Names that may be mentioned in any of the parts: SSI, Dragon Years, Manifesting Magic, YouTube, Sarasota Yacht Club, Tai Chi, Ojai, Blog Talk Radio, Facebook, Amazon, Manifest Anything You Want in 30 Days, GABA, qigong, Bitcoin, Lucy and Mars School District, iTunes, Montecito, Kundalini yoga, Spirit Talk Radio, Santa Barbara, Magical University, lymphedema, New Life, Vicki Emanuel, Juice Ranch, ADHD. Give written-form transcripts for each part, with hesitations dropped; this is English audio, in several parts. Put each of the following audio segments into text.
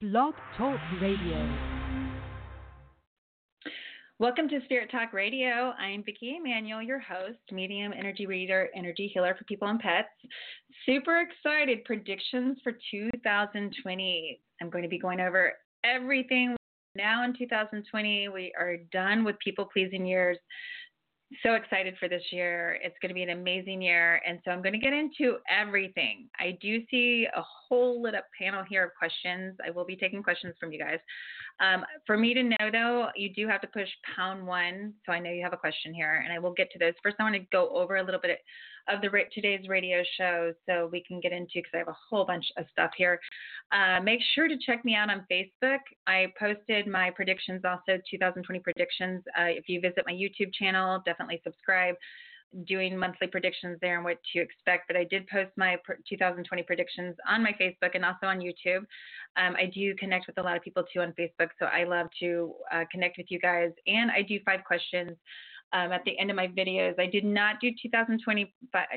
Blog Talk Radio. Welcome to Spirit Talk Radio. I'm Vicki Emanuel, your host, medium, energy reader, energy healer for people and pets. Super excited. Predictions for 2020. I'm going to be going over everything now in 2020. We are done with people-pleasing years. So excited for this year. It's going to be an amazing year. And so I'm going to get into everything. I do see a whole lit up panel here of questions. I will be taking questions from you guys. For me to know, though, you do have to push #1. So I know you have a question here, and I will get to those. First, I want to go over a little bit of the today's radio show so we can get into, because I have a whole bunch of stuff here. Make sure to check me out on Facebook. I posted my predictions, also 2020 predictions. If you visit my YouTube channel, definitely subscribe. Doing monthly predictions there and what to expect, but I did post my 2020 predictions on my Facebook and also on YouTube. I do connect with a lot of people too on Facebook, so I love to connect with you guys, and I do 5 questions at the end of my videos. I did not do 2020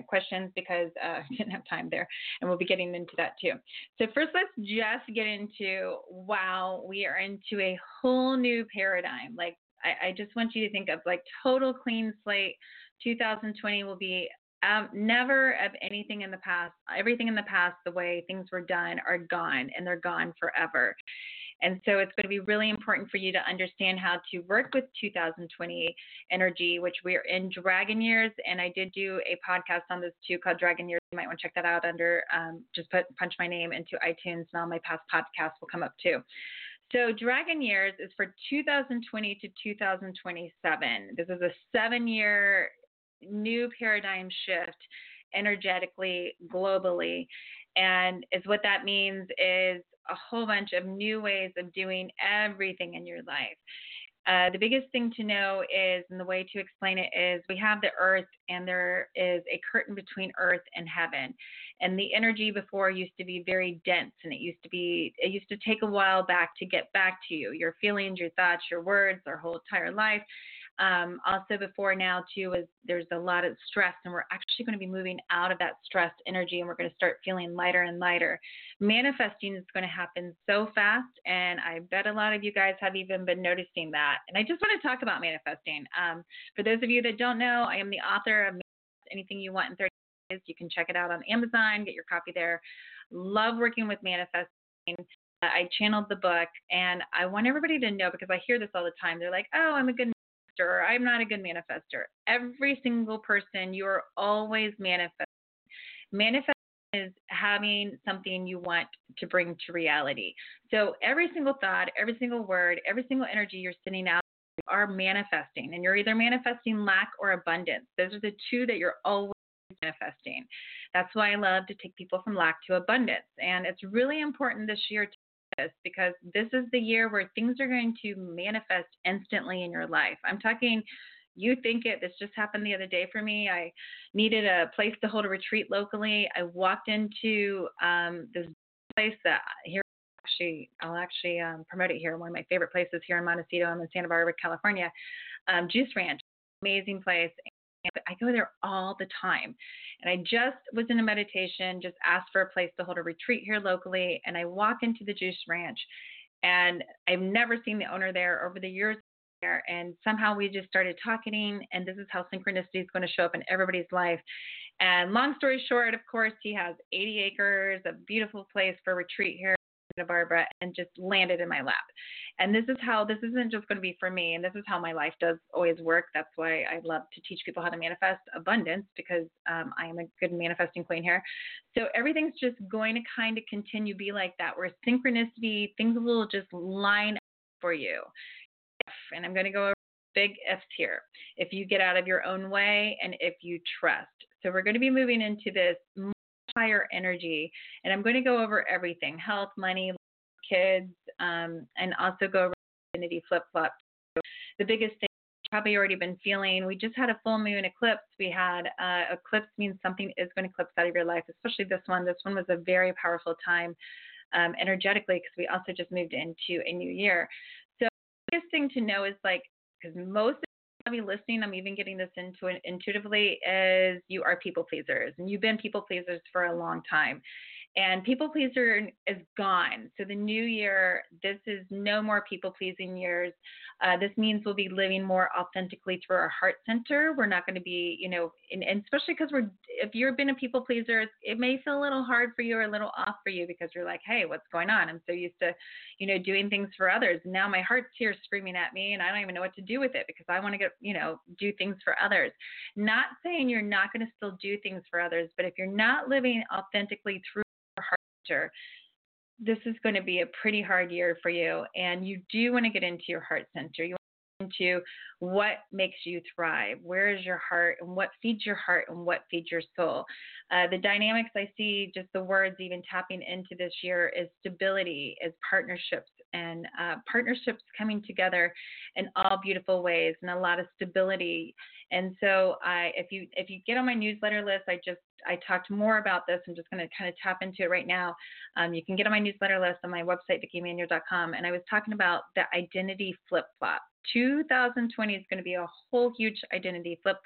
questions because I didn't have time there, and we'll be getting into that too. So first, let's just get into, wow, we are into a whole new paradigm. Like, I just want you to think of like total clean slate. 2020 will be never of anything in the past. Everything in the past, the way things were done, are gone, and they're gone forever. And so it's going to be really important for you to understand how to work with 2020 energy, which we are in Dragon Years. And I did do a podcast on this too called Dragon Years. You might want to check that out under, just punch my name into iTunes, and all my past podcasts will come up too. So Dragon Years is for 2020 to 2027. This is a 7-year new paradigm shift energetically, globally. And is what that means is a whole bunch of new ways of doing everything in your life. The biggest thing to know is, and the way to explain it is, we have the earth, and there is a curtain between earth and heaven. And the energy before used to be very dense, and it used to take a while back to get back to you, your feelings, your thoughts, your words, our whole entire life. Also before now too is there's a lot of stress, and we're actually going to be moving out of that stressed energy, and we're going to start feeling lighter and lighter. Manifesting is going to happen so fast, and I bet a lot of you guys have even been noticing that. And I just want to talk about manifesting. For those of you that don't know, I am the author of Manifest Anything You Want in 30 Days. You can check it out on Amazon, get your copy there. Love working with manifesting. I channeled the book, and I want everybody to know, because I hear this all the time. They're like, oh, I'm a good manifestor, or I'm not a good manifestor. Every single person, you are always manifesting. Manifesting is having something you want to bring to reality. So every single thought, every single word, every single energy you're sending out, you are manifesting, and you're either manifesting lack or abundance. Those are the two that you're always manifesting. That's why I love to take people from lack to abundance. And it's really important this year to this, because this is the year where things are going to manifest instantly in your life. I'm talking, you think it. This just happened the other day for me. I needed a place to hold a retreat locally. I walked into this place that here, actually, I'll actually promote it here. One of my favorite places here in Montecito. I'm in Santa Barbara, California. Juice Ranch, amazing place. And I go there all the time. And I just was in a meditation, just asked for a place to hold a retreat here locally. And I walk into the Juice Ranch, and I've never seen the owner there over the years. There, and somehow we just started talking, and this is how synchronicity is going to show up in everybody's life. And long story short, of course, he has 80 acres, a beautiful place for retreat here in Santa Barbara, and just landed in my lap. And this is how, this isn't just going to be for me, and this is how my life does always work. That's why I love to teach people how to manifest abundance, because I am a good manifesting queen here. So everything's just going to kind of continue be like that, where synchronicity, things will just line up for you. And I'm going to go over big F's here. If you get out of your own way, and if you trust. So we're going to be moving into this much higher energy, and I'm going to go over everything: health, money, kids, and also go over identity flip-flop. So the biggest thing you've probably already been feeling, we just had a full moon eclipse. We had eclipse means something is going to eclipse out of your life, especially this one. This one was a very powerful time energetically, because we also just moved into a new year. Biggest thing to know is, like, because most of you listening, I'm even getting this into intuitively, is you are people pleasers, and you've been people pleasers for a long time. And people pleaser is gone. So the new year, this is no more people pleasing years. This means we'll be living more authentically through our heart center. We're not going to be, you know, and especially because if you've been a people pleaser, it may feel a little hard for you or a little off for you because you're like, hey, what's going on? I'm so used to, you know, doing things for others. Now my heart's here screaming at me and I don't even know what to do with it because I want to get, you know, do things for others. Not saying you're not going to still do things for others, but if you're not living authentically through this is going to be a pretty hard year for you, and you do want to get into your heart center. You want to get into what makes you thrive. Where is your heart, and what feeds your heart, and what feeds your soul? The dynamics I see, just the words even tapping into this year, is stability, is partnerships, and partnerships coming together in all beautiful ways, and a lot of stability. And so, if you get on my newsletter list, I talked more about this. I'm just going to kind of tap into it right now. You can get on my newsletter list on my website, vickiemanuel.com. And I was talking about the identity flip-flop. 2020 is going to be a whole huge identity flip-flop.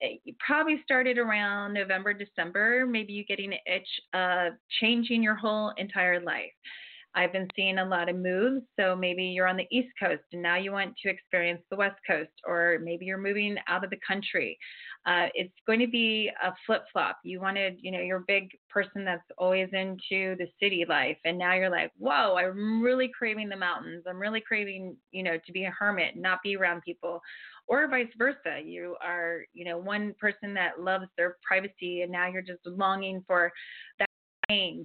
It probably started around November, December. Maybe you're getting an itch of changing your whole entire life. I've been seeing a lot of moves, so maybe you're on the East Coast and now you want to experience the West Coast, or maybe you're moving out of the country. It's going to be a flip-flop. You wanted, you know, you're a big person that's always into the city life, and now you're like, whoa, I'm really craving the mountains. I'm really craving, you know, to be a hermit, not be around people. Or vice versa. You are, you know, one person that loves their privacy, and now you're just longing for that.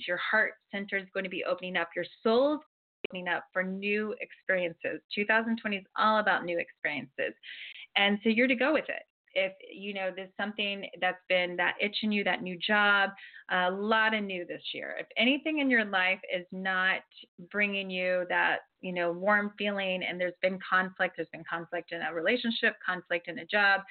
Your heart center is going to be opening up. Your soul's opening up for new experiences. 2020 is all about new experiences. And so you're to go with it. If, you know, there's something that's been that itch in you, that new job, a lot of new this year. If anything in your life is not bringing you that, you know, warm feeling, and there's been conflict in a relationship, conflict in a job,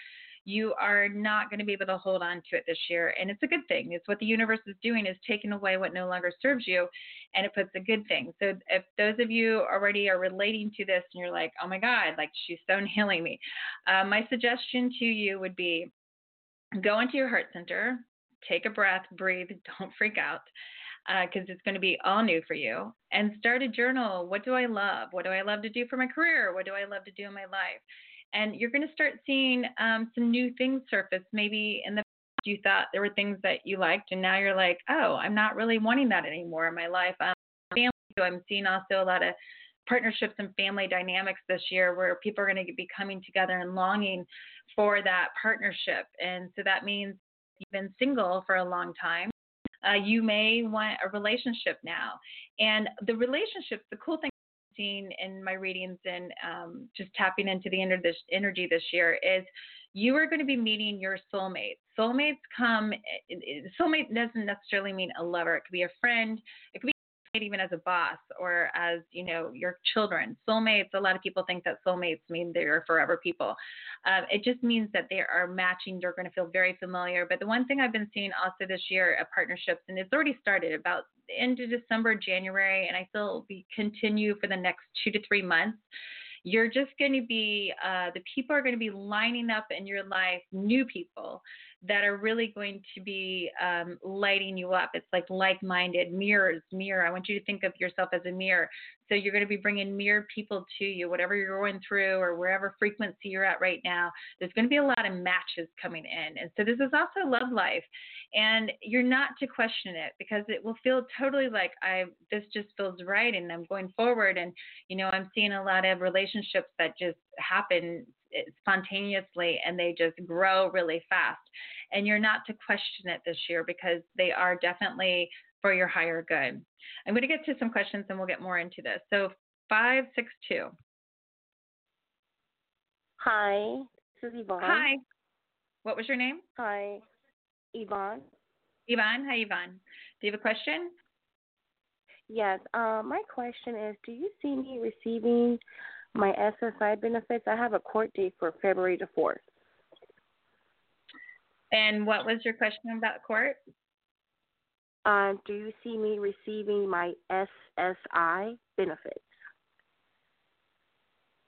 you are not going to be able to hold on to it this year. And it's a good thing. It's what the universe is doing, is taking away what no longer serves you, and it puts a good thing. So if those of you already are relating to this and you're like, oh my God, like she's so nailing me. My suggestion to you would be go into your heart center, take a breath, breathe, don't freak out. Because it's going to be all new for you, and start a journal. What do I love? What do I love to do for my career? What do I love to do in my life? And you're going to start seeing some new things surface. Maybe in the past you thought there were things that you liked, and now you're like, oh, I'm not really wanting that anymore in my life. I'm seeing also a lot of partnerships and family dynamics this year where people are going to be coming together and longing for that partnership. And so that means you've been single for a long time. You may want a relationship now. And the relationships, the cool thing seen in my readings and just tapping into the energy this year is you are going to be meeting your soulmate. Soulmate doesn't necessarily mean a lover. It could be a friend. It could be even as a boss or as, you know, your children. Soulmates, a lot of people think that soulmates mean they're forever people. It just means that they are matching. They're going to feel very familiar. But the one thing I've been seeing also this year at partnerships, and it's already started about into December, January, and I feel it'll be continue for the next 2 to 3 months. You're just going to be, the people are going to be lining up in your life, new people that are really going to be lighting you up. It's like-minded, mirror. I want you to think of yourself as a mirror. So you're going to be bringing mirror people to you, whatever you're going through or wherever frequency you're at right now. There's going to be a lot of matches coming in. And so this is also love life. And you're not to question it, because it will feel totally like this just feels right, and I'm going forward. And, you know, I'm seeing a lot of relationships that just happen spontaneously, and they just grow really fast. And you're not to question it this year, because they are definitely for your higher good. I'm going to get to some questions and we'll get more into this. So 562. Hi, this is Yvonne. Hi. What was your name? Hi. Yvonne. Yvonne. Hi, Yvonne. Do you have a question? Yes. My question is, do you see me receiving my SSI benefits? I have a court date for February the 4th. And what was your question about court? Do you see me receiving my SSI benefits?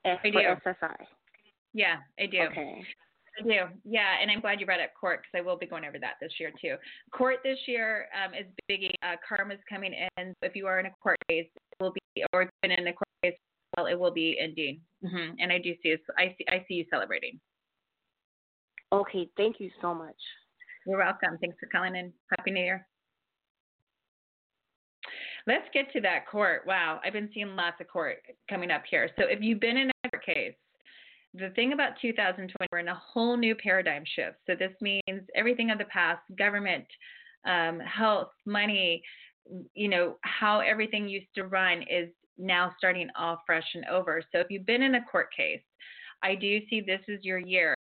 I do. SSI. Yeah, I do. Okay. I do. Yeah, and I'm glad you brought up court because I will be going over that this year too. Court this year is biggie. Karma's coming in. So if you are in a court case, it will be, or it's been in a court case, well, it will be ending. Mm-hmm. And I do see, I see you celebrating. Okay, thank you so much. You're welcome. Thanks for calling in. Happy New Year. Let's get to that court. Wow, I've been seeing lots of court coming up here. So if you've been in a court case, the thing about 2020, we're in a whole new paradigm shift. So this means everything of the past, government, health, money, you know, how everything used to run is now starting all fresh and over. So if you've been in a court case, I do see this is your year.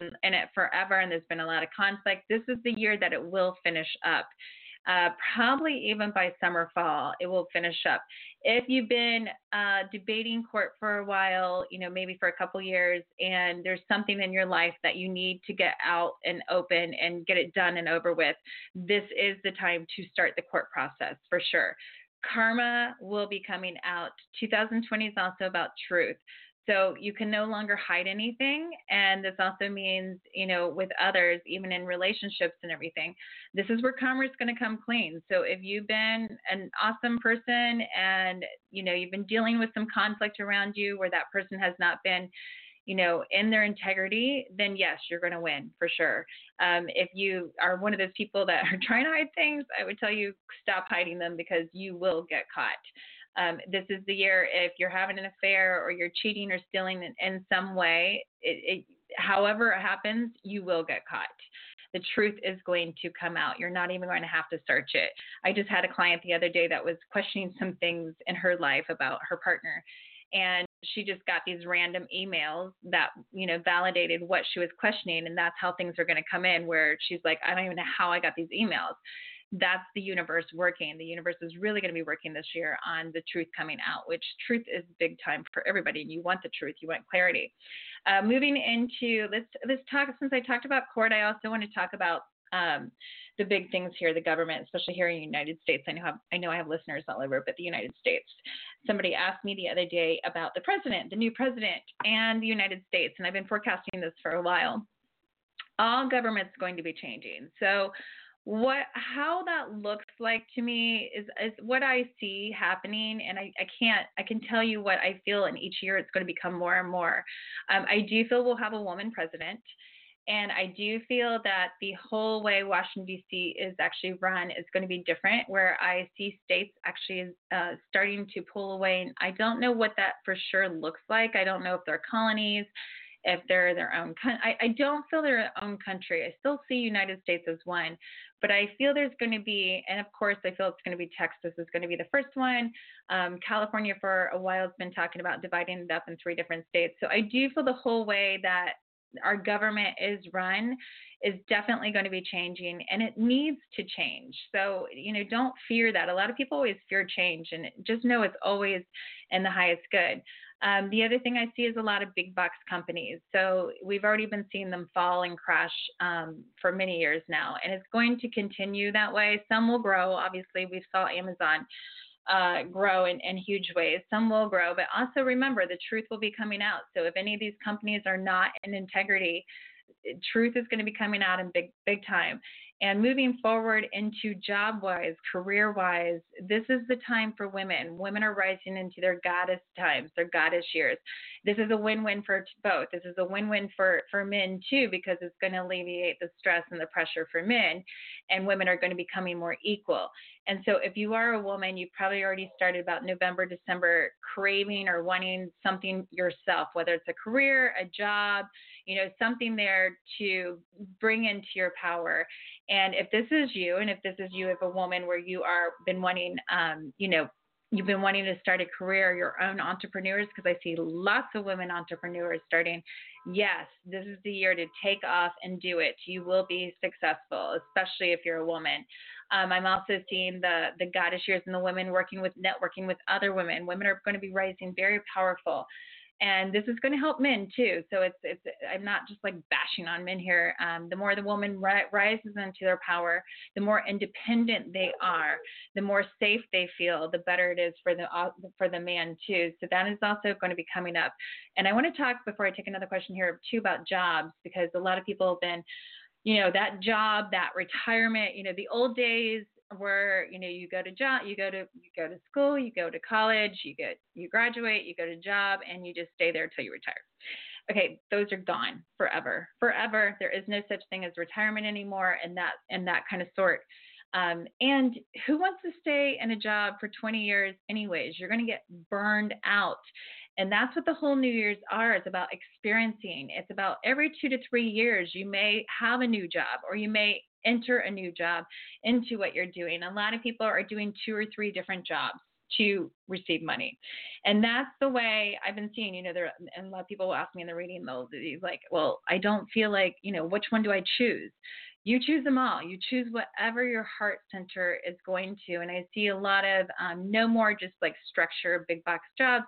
In it forever, and there's been a lot of conflict. This is the year that it will finish up. Probably even by summer, fall, it will finish up. If you've been debating court for a while, you know, maybe for a couple years, and there's something in your life that you need to get out and open and get it done and over with, this is the time to start the court process for sure. Karma will be coming out. 2020 is also about truth. So you can no longer hide anything, and this also means, you know, with others, even in relationships and everything, this is where karma is going to come clean. So if you've been an awesome person and, you know, you've been dealing with some conflict around you where that person has not been, you know, in their integrity, then yes, you're going to win for sure. If you are one of those people that are trying to hide things, I would tell you stop hiding them because you will get caught. This is the year if you're having an affair or you're cheating or stealing in some way, however it happens, you will get caught. The truth is going to come out. You're not even going to have to search it. I just had a client the other day that was questioning some things in her life about her partner, and she just got these random emails that, you know, validated what she was questioning, and that's how things are going to come in where she's like, I don't even know how I got these emails. That's the universe working. The universe is really going to be working this year on the truth coming out, which truth is big time for everybody. You want the truth. You want clarity. Moving into, let's talk, since I talked about court, I also want to talk about the big things here, the government, especially here in the United States. I know I have listeners all over, but the United States. Somebody asked me the other day about the president, the new president, and the United States, and I've been forecasting this for a while. All government's going to be changing. So how that looks like to me is what I see happening, and I can tell you what I feel, and each year it's going to become more and more. I do feel we'll have a woman president, and I do feel that the whole way Washington, D.C. is actually run is going to be different, where I see states actually starting to pull away, and I don't know what that for sure looks like. I don't know if they're colonies, if they're their own country. I don't feel they're their own country. I still see United States as one, but I feel there's going to be, and of course I feel it's going to be Texas is going to be the first one. California for a while has been talking about dividing it up in 3 different states. So I do feel the whole way that our government is run is definitely going to be changing, and it needs to change. So, you know, don't fear that. A lot of people always fear change, and just know it's always in the highest good. The other thing I see is a lot of big box companies. So we've already been seeing them fall and crash for many years now, and it's going to continue that way. Some will grow. Obviously, we saw Amazon grow in huge ways. Some will grow, but also remember the truth will be coming out. So if any of these companies are not in integrity, truth is going to be coming out in big time. And moving forward into job-wise, career-wise, this is the time for women. Women are rising into their goddess times, their goddess years. This is a win-win for both. This is a win-win for men, too, because it's going to alleviate the stress and the pressure for men, and women are going to be becoming more equal. And so if you are a woman, you probably already started about November, December, craving or wanting something yourself, whether it's a career, a job, you know, something there to bring into your power. And if this is you, if a woman where you are been wanting, you've been wanting to start a career, your own entrepreneurs, because I see lots of women entrepreneurs starting. Yes, this is the year to take off and do it. You will be successful, especially if you're a woman. I'm also seeing the goddess years and the women working with networking with other women. Women are going to be rising very powerful. And this is going to help men too. So it's I'm not just like bashing on men here. The more the woman rises into their power, the more independent they are, the more safe they feel, the better it is for the man too. So that is also going to be coming up. And I want to talk, before I take another question here, too, about jobs, because a lot of people have been, you know, that job, that retirement, you know, the old days where, you know, you go to job, you go to school, you go to college, you graduate, you go to job, and you just stay there till you retire. Okay, those are gone forever. Forever. There is no such thing as retirement anymore, and that kind of sort. And who wants to stay in a job for 20 years anyways? You're going to get burned out. And that's what the whole New Year's are. It's about experiencing. It's about every 2 to 3 years, you may have a new job, or you may enter a new job into what you're doing. A lot of people are doing 2 or 3 different jobs to receive money. And that's the way I've been seeing, you know, there, and a lot of people will ask me in the reading, they'll be like, well, I don't feel like, you know, which one do I choose? You choose them all. You choose whatever your heart center is going to. And I see a lot of no more just like structure, big box jobs.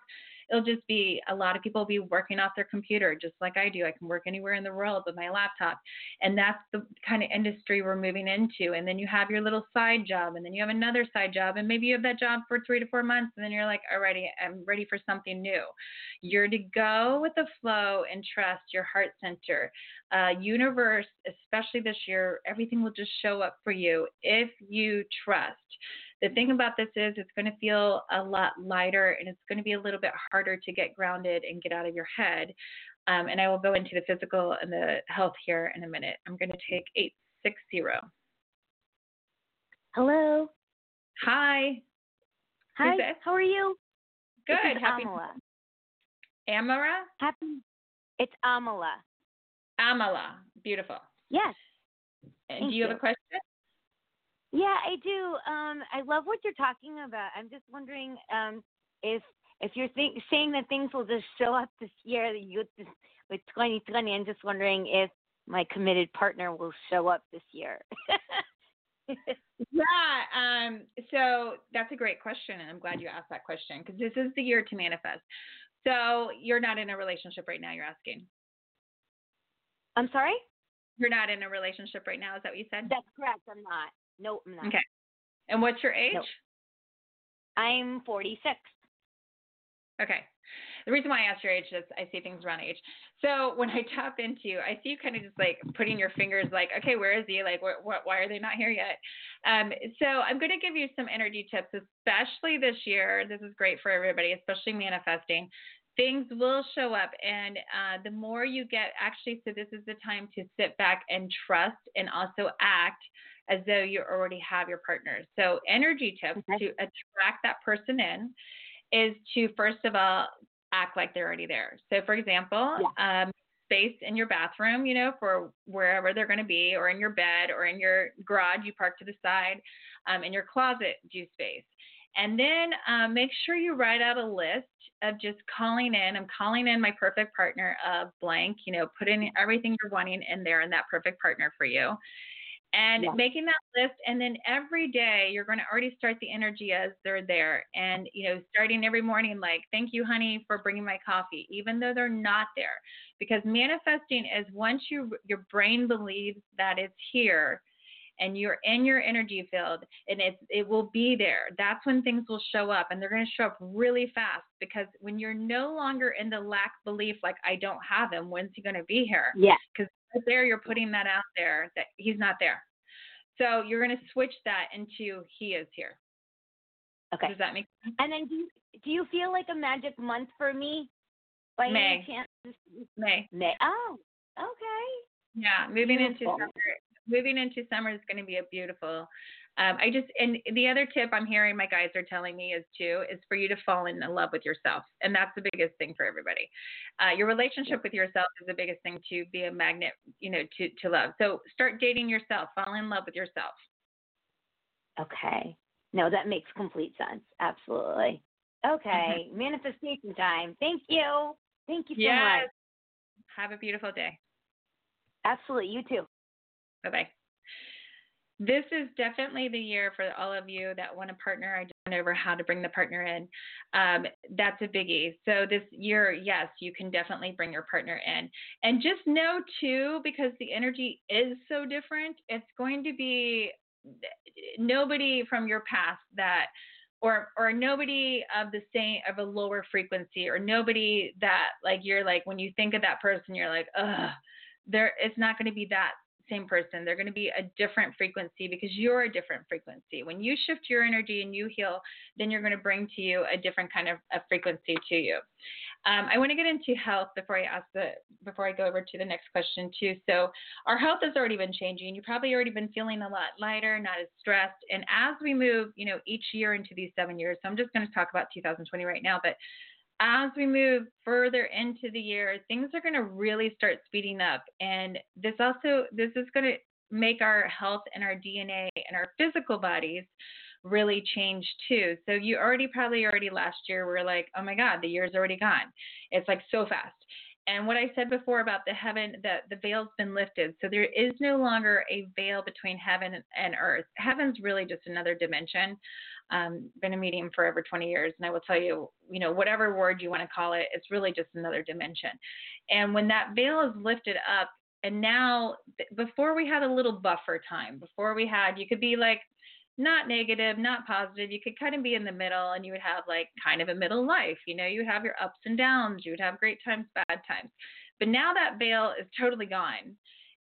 It'll just be a lot of people will be working off their computer, just like I do. I can work anywhere in the world with my laptop. And that's the kind of industry we're moving into. And then you have your little side job, and then you have another side job, and maybe you have that job for 3 to 4 months. And then you're like, all righty, I'm ready for something new. You're to go with the flow and trust your heart center. Universe, especially this year, everything will just show up for you if you trust. The thing about this is it's going to feel a lot lighter, and it's going to be a little bit harder to get grounded and get out of your head. And I will go into the physical and the health here in a minute. I'm going to take 860. Hello. Hi. Hi. How are you? Good. This is happy. Amala. Amara? Happy. It's Amala. Amala. Beautiful. Yes. And do you have a question? Yeah, I do. I love what you're talking about. I'm just wondering if you're saying that things will just show up this year with 2020. I'm just wondering if my committed partner will show up this year. Yeah. So that's a great question, and I'm glad you asked that question, because this is the year to manifest. So you're not in a relationship right now, you're asking. I'm sorry? You're not in a relationship right now. Is that what you said? That's correct. I'm not. No, I'm not. Okay. And what's your age? No. I'm 46. Okay. The reason why I asked your age is I see things around age. So when I tap into you, I see you kind of just like putting your fingers like, okay, where is he? Like, why are they not here yet? So I'm going to give you some energy tips, especially this year. This is great for everybody, especially manifesting. Things will show up, and the more you get, actually, so this is the time to sit back and trust and also act as though you already have your partner. So energy tips to attract that person in is to, first of all, act like they're already there. So, for example, space in your bathroom, you know, for wherever they're going to be, or in your bed, or in your garage you park to the side, in your closet, do space. And then make sure you write out a list of just calling in. I'm calling in my perfect partner of blank, you know, put in everything you're wanting in there and that perfect partner for you. And making that list, and then every day you're going to already start the energy as they're there. And, you know, starting every morning, like, thank you, honey, for bringing my coffee, even though they're not there. Because manifesting is once your brain believes that it's here, and you're in your energy field, and it will be there. That's when things will show up, and they're going to show up really fast, because when you're no longer in the lack belief, like, I don't have him, when's he going to be here? Yeah. Because there you're putting that out there that he's not there. So you're going to switch that into he is here. Okay. Does that make sense? And then do you feel like a magic month for me? By May. Any chance? May. Oh, okay. Yeah, moving into summer is going to be a beautiful. And the other tip I'm hearing my guys are telling me is for you to fall in love with yourself. And that's the biggest thing for everybody. Your relationship with yourself is the biggest thing, to be a magnet, you know, to love. So start dating yourself, fall in love with yourself. Okay. No, that makes complete sense. Absolutely. Okay. Mm-hmm. Manifestation time. Thank you. Thank you so much. Have a beautiful day. Absolutely. You too. Bye-bye. This is definitely the year for all of you that want a partner. I over how to bring the partner in, that's a biggie. So this year, yes, you can definitely bring your partner in. And just know, too, because the energy is so different, it's going to be nobody from your past that or nobody of the same, of a lower frequency, or nobody that, like, you're like, when you think of that person, you're like, ugh, it's not going to be that same person. They're going to be a different frequency, because you're a different frequency. When you shift your energy and you heal, then you're going to bring to you a different kind of a frequency to you. I want to get into health before I go over to the next question too. So our health has already been changing. You've probably already been feeling a lot lighter, not as stressed. And as we move, each year into these 7 years, so I'm just going to talk about 2020 right now, but as we move further into the year, things are going to really start speeding up. And this is going to make our health and our DNA and our physical bodies really change too. So you probably last year were like, oh my God, the year's already gone. It's like so fast. And what I said before about the heaven, the veil's been lifted. So there is no longer a veil between heaven and earth. Heaven's really just another dimension. Been a medium for over 20 years. And I will tell you, whatever word you want to call it, it's really just another dimension. And when that veil is lifted up, and now before we had a little buffer time, you could be like, not negative, not positive. You could kind of be in the middle, and you would have like kind of a middle life. You would have your ups and downs. You would have great times, bad times. But now that veil is totally gone.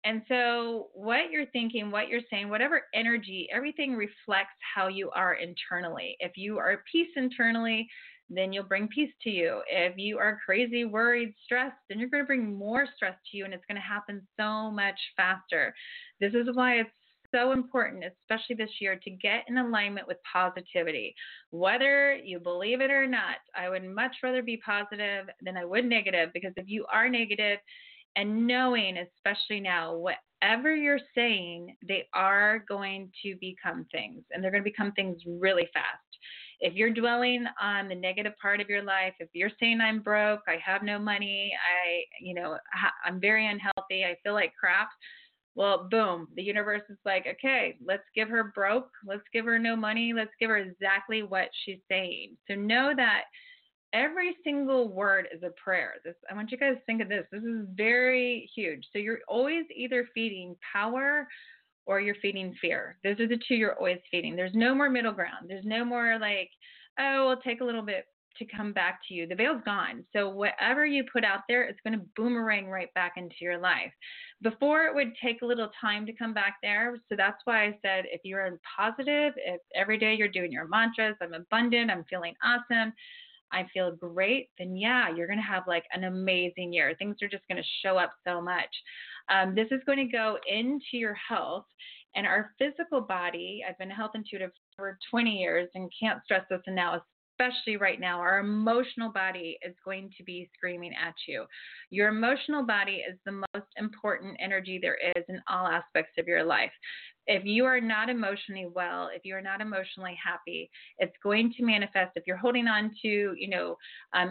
And so what you're thinking, what you're saying, whatever energy, everything reflects how you are internally. If you are at peace internally, then you'll bring peace to you. If you are crazy, worried, stressed, then you're going to bring more stress to you, and it's going to happen so much faster. This is why it's so important, especially this year, to get in alignment with positivity. Whether you believe it or not, I would much rather be positive than I would negative, because if you are negative, and knowing, especially now, whatever you're saying, they are going to become things, and they're going to become things really fast. If you're dwelling on the negative part of your life, if you're saying I'm broke, I have no money, I'm very unhealthy, I feel like crap, well, boom, the universe is like, okay, let's give her broke. Let's give her no money. Let's give her exactly what she's saying. So know that every single word is a prayer. I want you guys to think of this. This is very huge. So you're always either feeding power or you're feeding fear. Those are the two you're always feeding. There's no more middle ground. There's no more like, oh, we'll take a little bit to come back to you. The veil's gone. So whatever you put out there, it's going to boomerang right back into your life. Before, it would take a little time to come back there. So that's why I said, if you're in positive, if every day you're doing your mantras, I'm abundant, I'm feeling awesome, I feel great, then yeah, you're going to have like an amazing year. Things are just going to show up so much. This is going to go into your health and our physical body. I've been a health intuitive for 20 years and can't stress this enough. Especially right now, our emotional body is going to be screaming at you. Your emotional body is the most important energy there is in all aspects of your life. If you are not emotionally well, if you are not emotionally happy, it's going to manifest. If you're holding on to,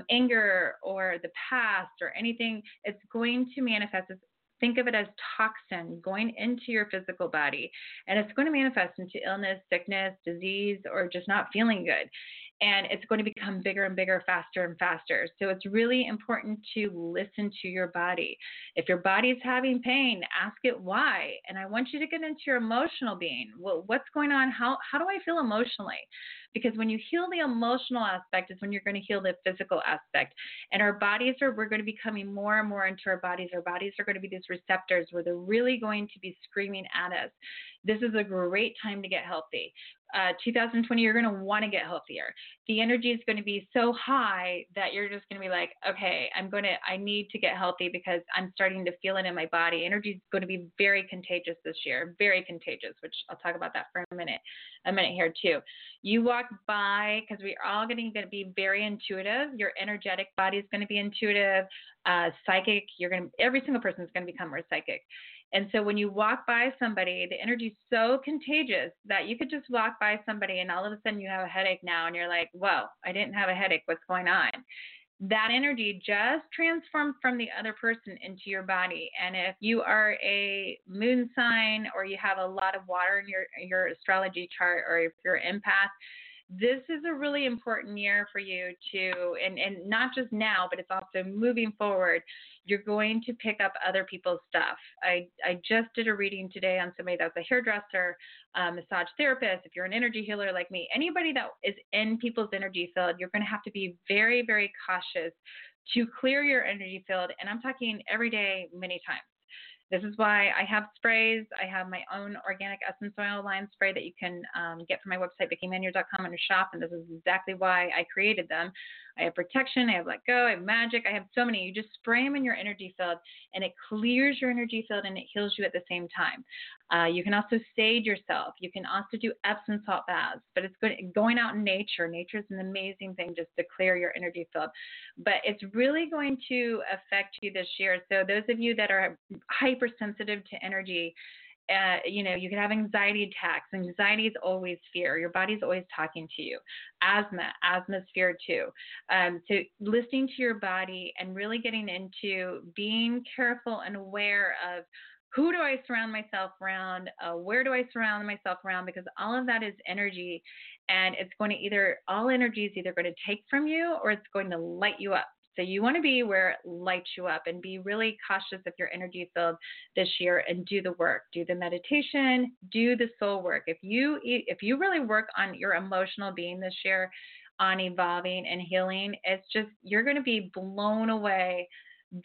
anger or the past or anything, it's going to manifest. Think of it as toxin going into your physical body, and it's going to manifest into illness, sickness, disease, or just not feeling good. And it's going to become bigger and bigger, faster and faster. So it's really important to listen to your body. If your body's having pain, ask it why. And I want you to get into your emotional being. Well, what's going on? How do I feel emotionally? Because when you heal the emotional aspect is when you're going to heal the physical aspect. And we're going to be coming more and more into our bodies. Our bodies are going to be these receptors where they're really going to be screaming at us. This is a great time to get healthy. 2020, you're going to want to get healthier. The energy is going to be so high that you're just going to be like, okay, I need to get healthy because I'm starting to feel it in my body. Energy is going to be very contagious this year, very contagious, which I'll talk about that for a minute here too. You walk by, because we're all going to be very intuitive. Your energetic body is going to be intuitive, psychic. Every single person is going to become more psychic. And so when you walk by somebody, the energy is so contagious that you could just walk by somebody and all of a sudden you have a headache now and you're like, whoa, I didn't have a headache. What's going on? That energy just transformed from the other person into your body. And if you are a moon sign or you have a lot of water in your astrology chart, or if you're an empath, this is a really important year for you to, and not just now, but it's also moving forward. You're going to pick up other people's stuff. I just did a reading today on somebody that's a hairdresser, massage therapist. If you're an energy healer like me, anybody that is in people's energy field, you're going to have to be very, very cautious to clear your energy field. And I'm talking every day, many times. This is why I have sprays. I have my own organic essence oil line spray that you can get from my website, vickiemanuel.com, in your shop. And this is exactly why I created them. I have protection. I have let go. I have magic. I have so many. You just spray them in your energy field, and it clears your energy field, and it heals you at the same time. You can also sage yourself. You can also do Epsom salt baths. But it's good going out in nature. Nature is an amazing thing just to clear your energy field. But it's really going to affect you this year. So those of you that are hypersensitive to energy, you know, you can have anxiety attacks. Anxiety is always fear. Your body's always talking to you. Asthma is fear too. So listening to your body and really getting into being careful and aware of who do I surround myself around, where do I surround myself around, because all of that is energy, and it's going to either, all energy is either going to take from you or it's going to light you up. So you want to be where it lights you up, and be really cautious of your energy field this year, and do the work, do the meditation, do the soul work. If you really work on your emotional being this year, on evolving and healing, it's just, you're going to be blown away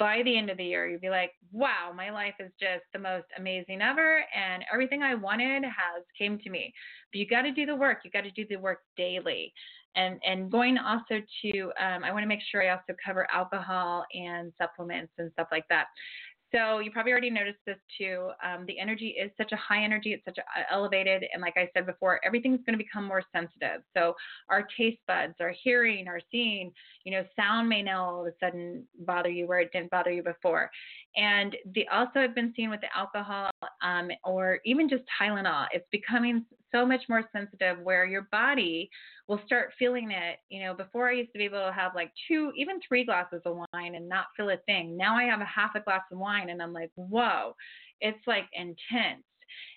by the end of the year. You'll be like, wow, my life is just the most amazing ever, and everything I wanted has came to me. But you got to do the work. You got to do the work daily. And going also to, I want to make sure I also cover alcohol and supplements and stuff like that. So you probably already noticed this too. The energy is such a high energy. It's such elevated. And like I said before, everything's going to become more sensitive. So our taste buds, our hearing, our seeing, you know, sound may now all of a sudden bother you where it didn't bother you before. And also I've been seeing with the alcohol or even just Tylenol, it's becoming so much more sensitive where your body will start feeling it. You know, before I used to be able to have like 2, even 3 glasses of wine and not feel a thing. Now I have a half a glass of wine and I'm like, whoa, it's like intense.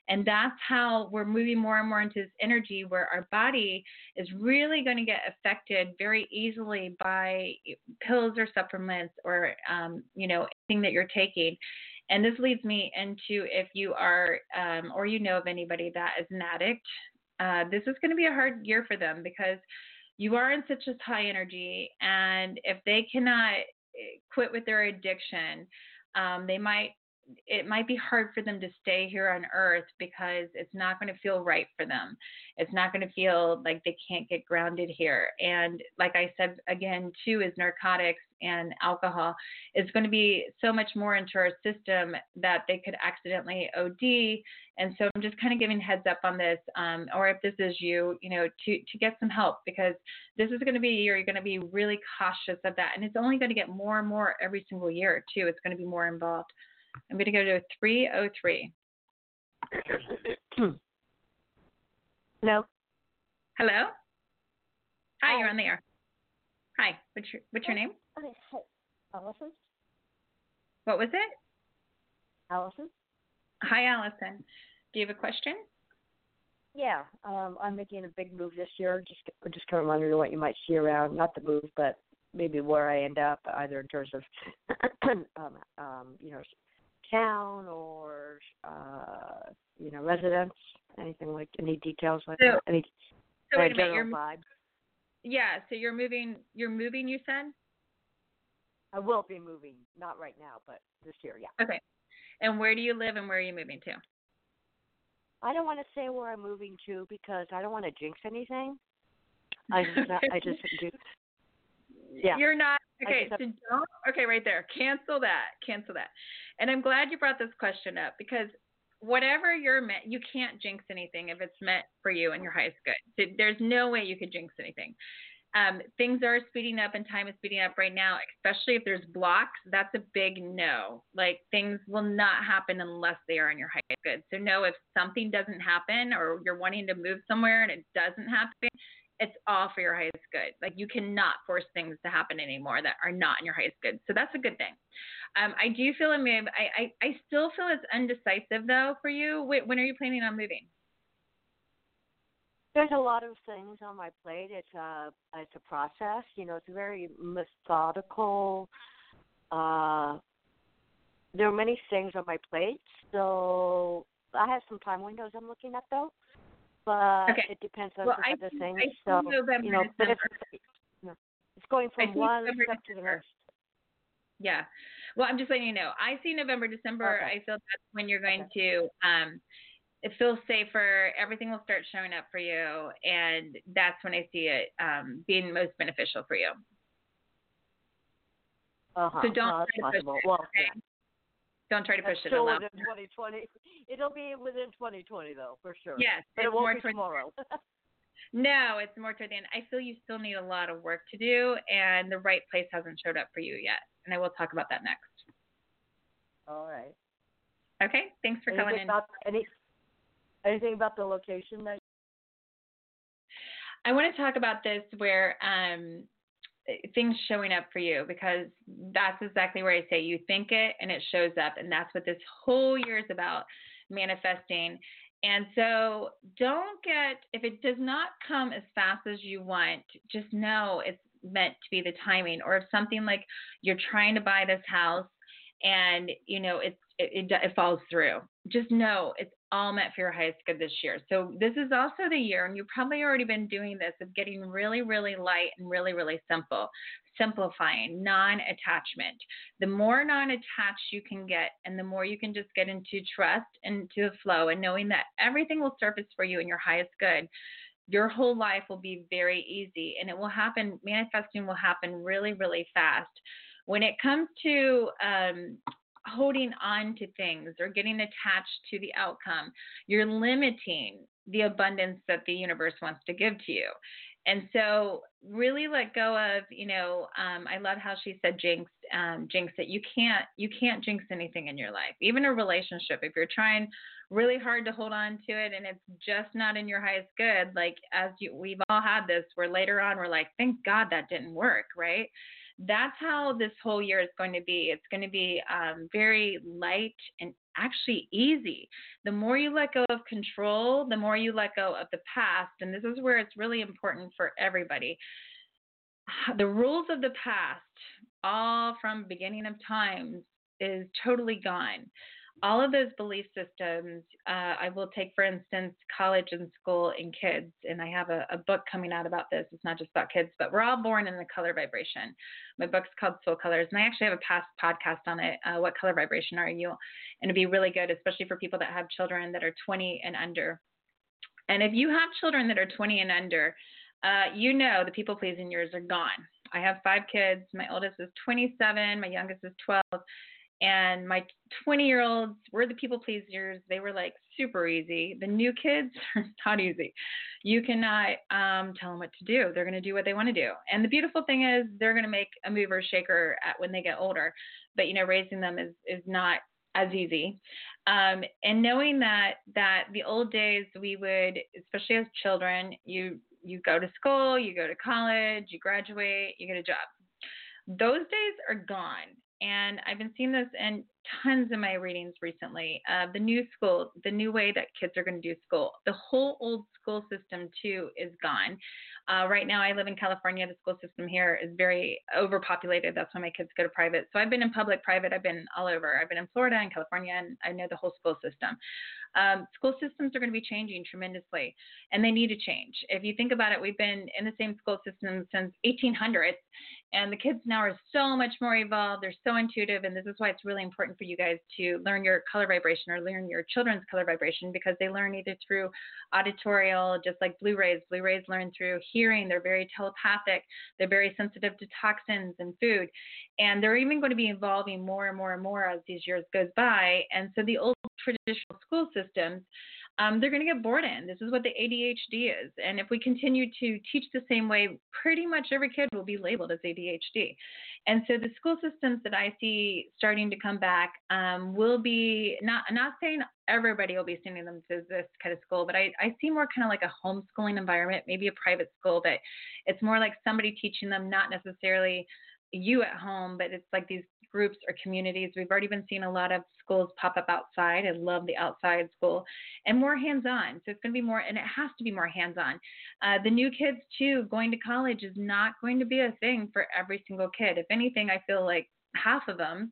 And that's how we're moving more and more into this energy where our body is really going to get affected very easily by pills or supplements or, you know, anything that you're taking. And this leads me into if you are or you know of anybody that is an addict, this is going to be a hard year for them because you are in such a high energy. And if they cannot quit with their addiction, it might be hard for them to stay here on earth because it's not going to feel right for them. It's not going to feel like they can't get grounded here. And like I said, again, too, is narcotics and alcohol is going to be so much more into our system that they could accidentally OD. And so I'm just kind of giving heads up on this, or if this is you, you know, to get some help, because this is going to be a year you're going to be really cautious of that. And it's only going to get more and more every single year too. It's going to be more involved. I'm going to go to 303. Hello. Hello. Hi, you're on the air. Hi. What's your name? Okay. Hi. Allison. What was it? Allison. Hi, Allison. Do you have a question? Yeah. I'm making a big move this year. Just kind of wondering what you might see around. Not the move, but maybe where I end up, either in terms of, you know, town or you know, residence, anything like any details like that. Any wait a minute, general vibe. Yeah, so you're moving, you said? I will be moving, not right now, but this year, yeah. Okay. And where do you live and where are you moving to? I don't want to say where I'm moving to because I don't want to jinx anything. I just do. Yeah. You're not okay. So don't okay right there. Cancel that. And I'm glad you brought this question up because whatever you're meant, you can't jinx anything if it's meant for you and your highest good. So there's no way you could jinx anything. Things are speeding up and time is speeding up right now, especially if there's blocks. That's a big no. Like things will not happen unless they are in your highest good. So no, if something doesn't happen or you're wanting to move somewhere and it doesn't happen, it's all for your highest good. Like you cannot force things to happen anymore that are not in your highest good. So that's a good thing. I do feel a move. I still feel it's undecisive though for you. Wait, when are you planning on moving? There's a lot of things on my plate. It's a process. You know, it's very methodical. There are many things on my plate, so I have some time windows I'm looking at, though. But okay. It depends on other things. So, you know, but it's going from one step to the next. Yeah. Well, I'm just letting you know. I see November, December. Okay. I feel that's when you're going to it feels safer. Everything will start showing up for you. And that's when I see it being most beneficial for you. Uh-huh. So don't try to push it, okay? Don't try to push it alone. Within 2020. It'll be within 2020, though, for sure. Yes. But it won't be tomorrow. No, it's more toward the end. I feel you still need a lot of work to do, and the right place hasn't showed up for you yet. And I will talk about that next. All right. Okay. Thanks for coming in. Anything about the location that I want to talk about this where things showing up for you, because that's exactly where I say you think it and it shows up. And that's what this whole year is about, manifesting. And so don't get, if it does not come as fast as you want, just know it's meant to be the timing. Or if something like you're trying to buy this house and, you know, it falls through, just know it's all meant for your highest good this year. So this is also the year, and you've probably already been doing this, of getting really, really light and really, really simple, simplifying, non-attachment. The more non-attached you can get, and the more you can just get into trust and to the flow, and knowing that everything will surface for you in your highest good, your whole life will be very easy, and it will happen. Manifesting will happen really, really fast. When it comes to holding on to things or getting attached to the outcome, you're limiting the abundance that the universe wants to give to you. And so really let go of, you know, I love how she said jinx it. You can't jinx anything in your life, even a relationship. If you're trying really hard to hold on to it and it's just not in your highest good, like we've all had this where later on we're like, thank God that didn't work, right? That's how this whole year is going to be. It's going to be very light and actually easy. The more you let go of control, the more you let go of the past. And this is where it's really important for everybody. The rules of the past, all from beginning of times, is totally gone. All of those belief systems, I will take, for instance, college and school and kids. And I have a book coming out about this. It's not just about kids, but we're all born in the color vibration. My book's called Soul Colors. And I actually have a past podcast on it, What Color Vibration Are You? And it'd be really good, especially for people that have children that are 20 and under. And if you have children that are 20 and under, you know the people pleasing years are gone. I have 5 kids. My oldest is 27. My youngest is 12. And my 20-year-olds were the people pleasers. They were like super easy. The new kids are not easy. You cannot tell them what to do. They're going to do what they want to do. And the beautiful thing is they're going to make a move or shaker when they get older. But, you know, raising them is not as easy. And knowing that the old days we would, especially as children, you go to school, you go to college, you graduate, you get a job. Those days are gone. And I've been seeing this in tons of my readings recently. The new school, the new way that kids are going to do school. The whole old school system, too, is gone. Right now, I live in California. The school system here is very overpopulated. That's why my kids go to private. So I've been in public, private. I've been all over. I've been in Florida and California, and I know the whole school system. School systems are going to be changing tremendously, and they need to change. If you think about it, we've been in the same school system since 1800s. And the kids now are so much more evolved. They're so intuitive. And this is why it's really important for you guys to learn your color vibration, or learn your children's color vibration, because they learn either through auditorial, just like Blu-rays. Blu-rays learn through hearing. They're very telepathic. They're very sensitive to toxins and food. And they're even going to be evolving more and more and more as these years goes by. And so the old traditional school systems, they're going to get bored in. This is what the ADHD is. And if we continue to teach the same way, pretty much every kid will be labeled as ADHD. And so the school systems that I see starting to come back will be, not saying everybody will be sending them to this kind of school, but I see more kind of like a homeschooling environment, maybe a private school, but it's more like somebody teaching them, not necessarily you at home, but it's like these groups or communities. We've already been seeing a lot of schools pop up outside. I love the outside school and more hands-on. So it's going to be more, and it has to be more hands-on. The new kids too, going to college is not going to be a thing for every single kid. If anything, I feel like half of them,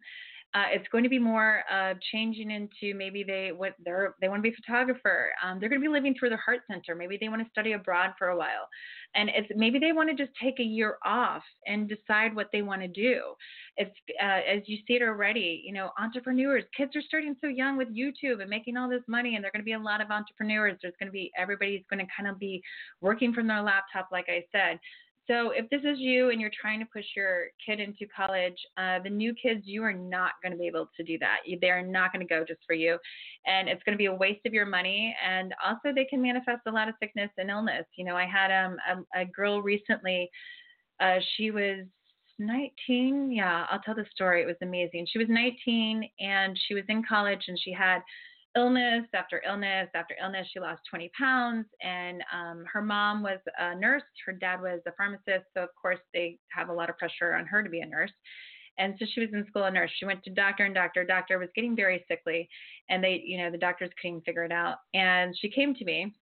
it's going to be more changing into maybe they want to be a photographer. They're going to be living through their heart center. Maybe they want to study abroad for a while. And it's maybe they want to just take a year off and decide what they want to do. It's as you see it already, you know, entrepreneurs, kids are starting so young with YouTube and making all this money, and there are going to be a lot of entrepreneurs. There's going to be, everybody's going to kind of be working from their laptop, like I said. So if this is you and you're trying to push your kid into college, the new kids, you are not going to be able to do that. They're not going to go just for you. And it's going to be a waste of your money. And also they can manifest a lot of sickness and illness. You know, I had a girl recently, she was 19. Yeah, I'll tell the story. It was amazing. She was 19 and she was in college and she had illness after illness after illness. She lost 20 pounds, and her mom was a nurse. Her dad was a pharmacist, so of course they have a lot of pressure on her to be a nurse. And so she was in school a nurse. She went to doctor and doctor, was getting very sickly, and they, you know, the doctors couldn't figure it out. And she came to me.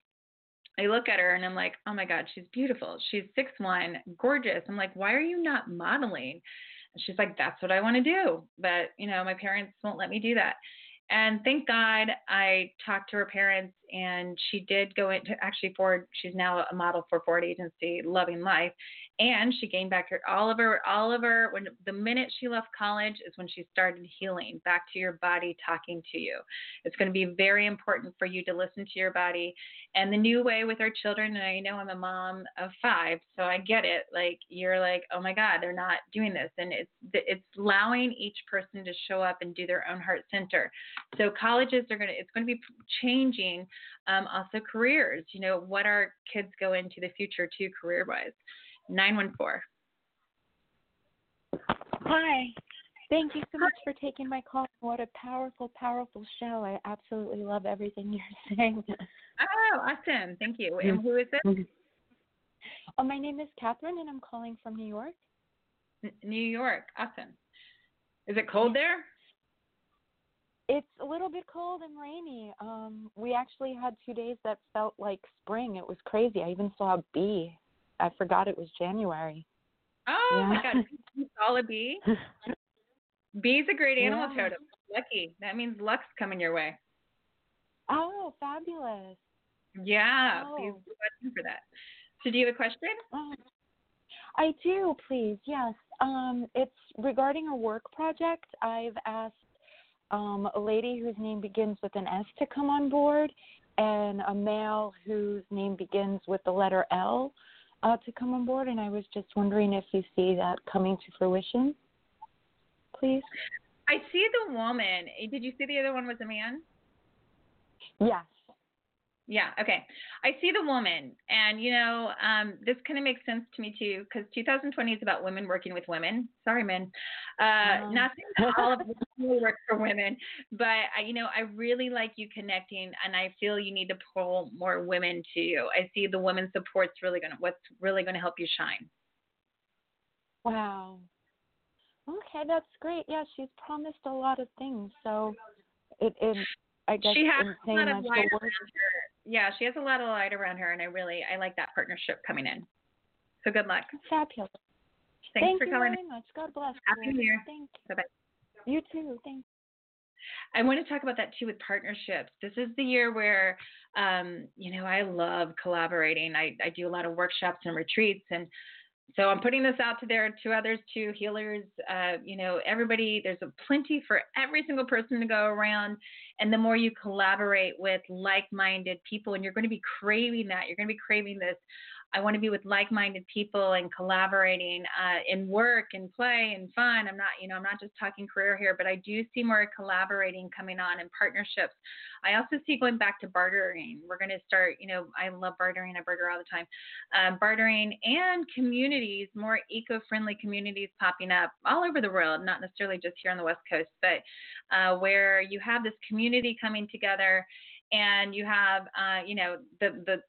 I look at her and I'm like, oh my God, she's beautiful. She's 6'1", gorgeous. I'm like, why are you not modeling? And she's like, that's what I want to do, but you know, my parents won't let me do that. And thank God I talked to her parents, and she did go into actually Ford. She's now a model for Ford Agency, loving life. And she gained back her, all of her, when the minute she left college is when she started healing back to your body, talking to you. It's going to be very important for you to listen to your body and the new way with our children. And I know I'm a mom of 5, so I get it. Like, you're like, oh my God, they're not doing this. And it's allowing each person to show up and do their own heart center. So colleges are it's going to be changing. Also careers, you know, what our kids go into the future too, career wise. 914. Hi. Thank you so much for taking my call. What a powerful, powerful show. I absolutely love everything you're saying. Oh, awesome. Thank you. And who is it? Oh, my name is Catherine, and I'm calling from New York. New York. Awesome. Is it cold there? It's a little bit cold and rainy. We actually had 2 days that felt like spring. It was crazy. I even saw a bee. I forgot it was January. Oh, yeah. My God. You saw a bee? Bee's a great animal totem. Lucky. That means luck's coming your way. Oh, fabulous. Yeah. Oh. Please be watching for that. So do you have a question? I do, please. Yes. It's regarding a work project. I've asked a lady whose name begins with an S to come on board, and a male whose name begins with the letter L to come on board, and I was just wondering if you see that coming to fruition, please. I see the woman. Did you see the other one was a man? Yes. Yeah, okay. I see the woman, and, you know, this kind of makes sense to me, too, because 2020 is about women working with women. Sorry, men. Not that all of us work for women, but, you know, I really like you connecting, and I feel you need to pull more women to you. I see the women's support's really going to, what's really going to help you shine. Wow. Okay, that's great. Yeah, she's promised a lot of things, so it I guess she has a lot of light around her. Yeah, she has a lot of light around her, and I like that partnership coming in. So good luck. Fabulous. Thank for calling. Thank you very much. God bless. Happy New Year. Thank you. Bye-bye. You too. Thanks. I want to talk about that too with partnerships. This is the year where, you know, I love collaborating. I do a lot of workshops and retreats, and so I'm putting this out to there to others, to healers, you know, everybody. There's a plenty for every single person to go around. And the more you collaborate with like-minded people, and you're going to be craving that. You're going to be craving this. I want to be with like-minded people and collaborating in work and play and fun. I'm not just talking career here, but I do see more collaborating coming on in partnerships. I also see going back to bartering. We're going to start, you know, I love bartering. I barter all the time. Bartering and communities, more eco-friendly communities popping up all over the world, not necessarily just here on the West Coast, but where you have this community coming together, and you have, you know, the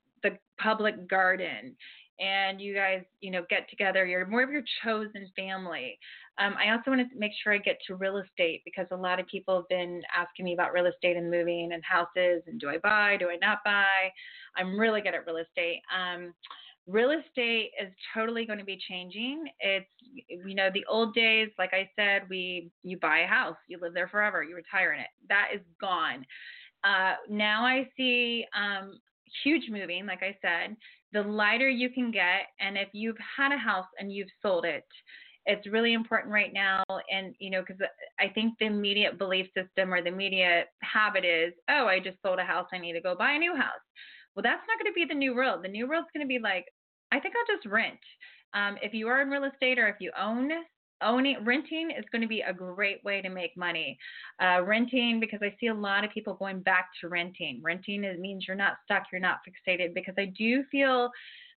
public garden, and you guys, you know, get together. You're more of your chosen family. I also want to make sure I get to real estate, because a lot of people have been asking me about real estate and moving and houses and do I buy, do I not buy? I'm really good at real estate. Real estate is totally going to be changing. It's, you know, the old days, like I said, you buy a house, you live there forever, you retire in it. That is gone. Now I see huge moving, like I said. The lighter you can get, and if you've had a house and you've sold it, it's really important right now. And, you know, because I think the immediate belief system or the immediate habit is, oh, I just sold a house, I need to go buy a new house. Well, that's not going to be the new world. The new world's going to be like, I think I'll just rent. If you are in real estate or if you renting is going to be a great way to make money. Renting, because I see a lot of people going back to renting. Renting, it means you're not stuck, you're not fixated, because I do feel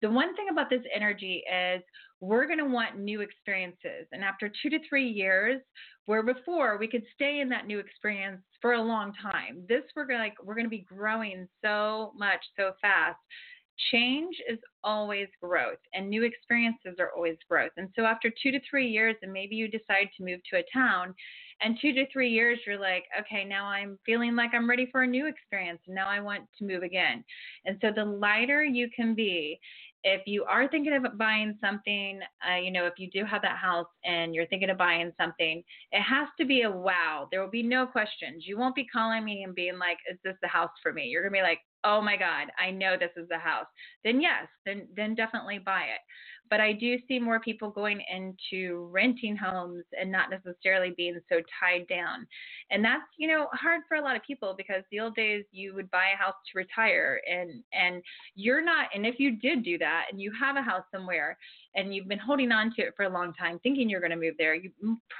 the one thing about this energy is we're going to want new experiences. And after 2 to 3 years, where before we could stay in that new experience for a long time, this we're going to be growing so much, so fast. Change is always growth, and new experiences are always growth. And so after 2 to 3 years, and maybe you decide to move to a town, and 2 to 3 years, you're like, okay, now I'm feeling like I'm ready for a new experience. Now I want to move again. And so the lighter you can be, if you are thinking of buying something, you know, if you do have that house and you're thinking of buying something, it has to be a wow. There will be no questions. You won't be calling me and being like, is this the house for me? You're going to be like, oh my God, I know this is the house. Then yes, then definitely buy it. But I do see more people going into renting homes and not necessarily being so tied down. And that's, you know, hard for a lot of people, because the old days you would buy a house to retire, and you're not, and if you did do that and you have a house somewhere and you've been holding on to it for a long time thinking you're going to move there, you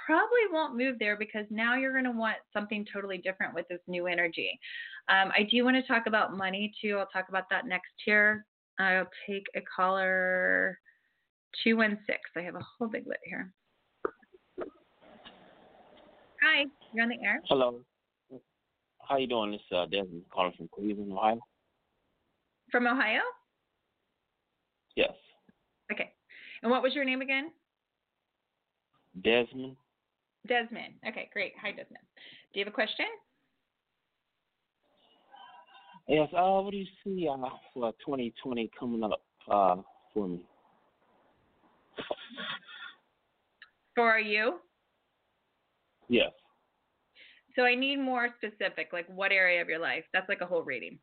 probably won't move there, because now you're going to want something totally different with this new energy. I do want to talk about money too. I'll talk about that next year. I'll take a caller. 216. I have a whole big lit here. Hi, you're on the air. Hello. How you doing? This is Desmond calling from Cleveland, Ohio. From Ohio? Yes. Okay. And what was your name again? Desmond. Okay, great. Hi, Desmond. Do you have a question? Yes. What do you see for 2020 coming up for me? For you? Yes. So I need more specific, like what area of your life? That's like a whole reading.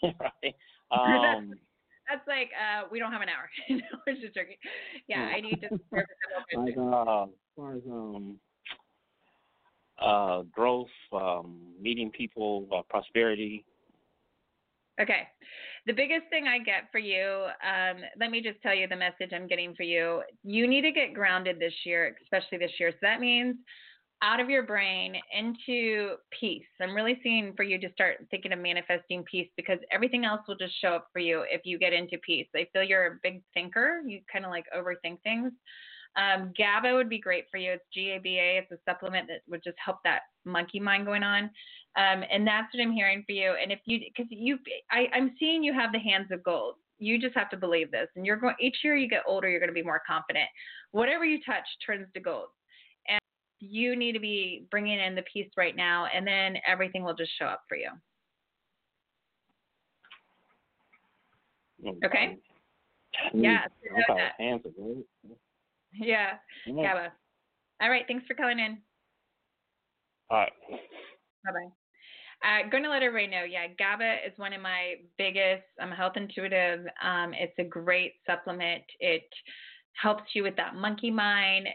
Right. That's like we don't have an hour. No, it's just joking. Yeah, I need to. Like, as far as growth, meeting people, prosperity. Okay. The biggest thing I get for you, let me just tell you the message I'm getting for you. You need to get grounded this year, especially this year. So that means out of your brain into peace. I'm really seeing for you to start thinking of manifesting peace, because everything else will just show up for you if you get into peace. I feel you're a big thinker. You kind of like overthink things. GABA would be great for you. It's GABA. It's a supplement that would just help that monkey mind going on. And that's what I'm hearing for you. And if you, because you, I'm seeing you have the hands of gold. You just have to believe this. And you're going, each year you get older, you're going to be more confident. Whatever you touch turns to gold. And you need to be bringing in the peace right now, and then everything will just show up for you. Okay? Yeah. So hands of gold. Yeah. GABA. All right. Thanks for calling in. All right. Bye-bye. Going to let everybody know, yeah, GABA is one of my biggest. I'm a health intuitive. It's a great supplement. It helps you with that monkey mind.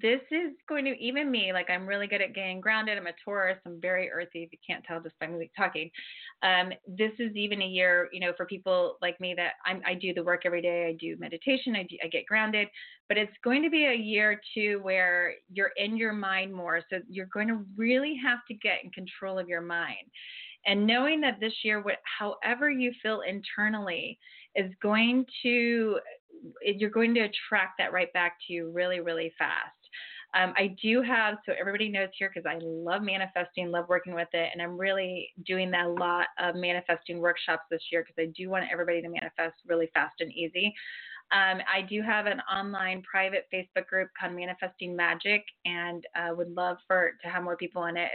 This is going to, even me, like I'm really good at getting grounded. I'm a Taurus. I'm very earthy, if you can't tell just by me talking. This is even a year, you know, for people like me that I do the work every day. I do meditation. I get grounded. But it's going to be a year, too, where you're in your mind more. So you're going to really have to get in control of your mind. And knowing that this year, however you feel internally, is going to, you're going to attract that right back to you really, really fast. I do have, so everybody knows here, because I love manifesting, love working with it, and I'm really doing a lot of manifesting workshops this year because I do want everybody to manifest really fast and easy. I do have an online private Facebook group called Manifesting Magic, and would love to have more people in it.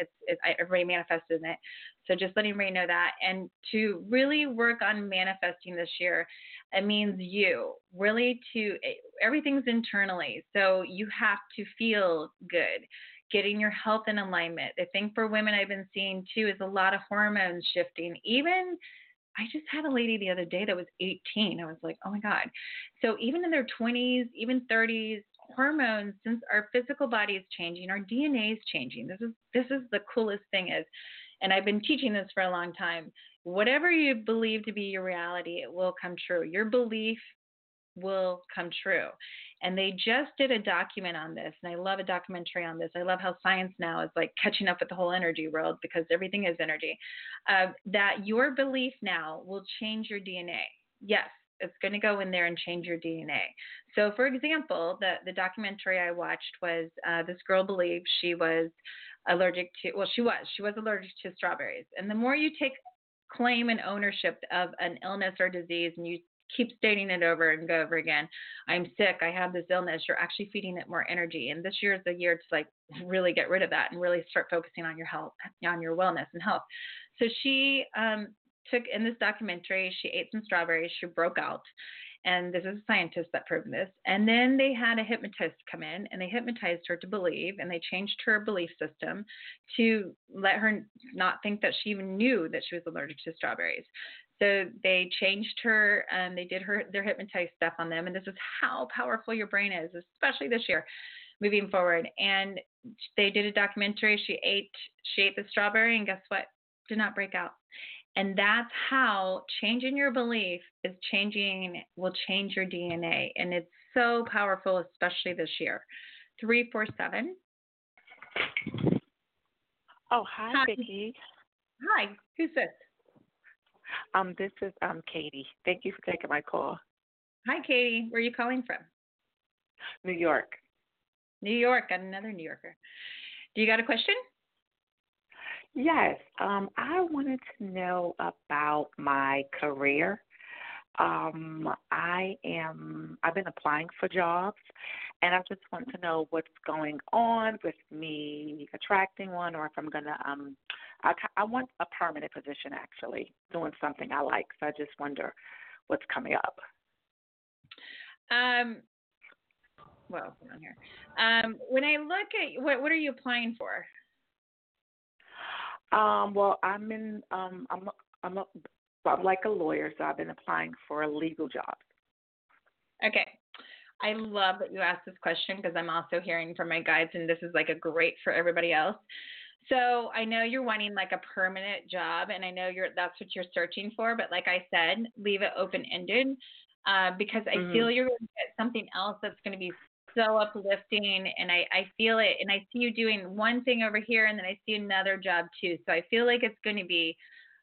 Everybody manifests in it. So just letting everybody know that. And to really work on manifesting this year, it means everything's internally. So you have to feel good, getting your health in alignment. The thing for women I've been seeing too is a lot of hormones shifting. Even I just had a lady the other day that was 18. I was like, oh my God. So even in their 20s, even 30s, hormones, since our physical body is changing, our DNA is changing. This is the coolest thing is, and I've been teaching this for a long time, whatever you believe to be your reality, it will come true. Your belief will come true. And they just did a document on this, and I love a documentary on this. I love how science now is like catching up with the whole energy world, because everything is energy, that your belief now will change your DNA. Yes, it's going to go in there and change your DNA. So, for example, the documentary I watched was this girl believed she was allergic to, well, she was allergic to strawberries. And the more you take claim and ownership of an illness or disease, and you keep stating it over and go over again, I'm sick, I have this illness, you're actually feeding it more energy. And this year is the year to like really get rid of that and really start focusing on your health, on your wellness and health. So she took, in this documentary, she ate some strawberries, she broke out. And this is a scientist that proved this. And then they had a hypnotist come in, and they hypnotized her to believe, and they changed her belief system to let her not think that she even knew that she was allergic to strawberries. So they changed her, and they did their hypnotized stuff on them. And this is how powerful your brain is, especially this year, moving forward. And they did a documentary. She ate the strawberry, and guess what? Did not break out. And that's how changing your belief will change your DNA. And it's so powerful, especially this year. 347. Oh, hi. Vicki. Hi. Who's this? This is Katie. Thank you for taking my call. Hi, Katie. Where are you calling from? New York. New York. Another New Yorker. Do you got a question? Yes. I wanted to know about my career. I've been applying for jobs, and I just want to know what's going on with me attracting one, or if I'm going to, I want a permanent position, actually, doing something I like. So I just wonder what's coming up. Well, hold on here. When I look at, what are you applying for? Well, I'm like a lawyer, so I've been applying for a legal job. Okay. I love that you asked this question, because I'm also hearing from my guides, and this is like a great for everybody else. So I know you're wanting like a permanent job, and I know that's what you're searching for. But like I said, leave it open-ended, because I feel you're going to get something else that's going to be so uplifting, and I feel it, and I see you doing one thing over here, and then I see another job too. So I feel like it's going to be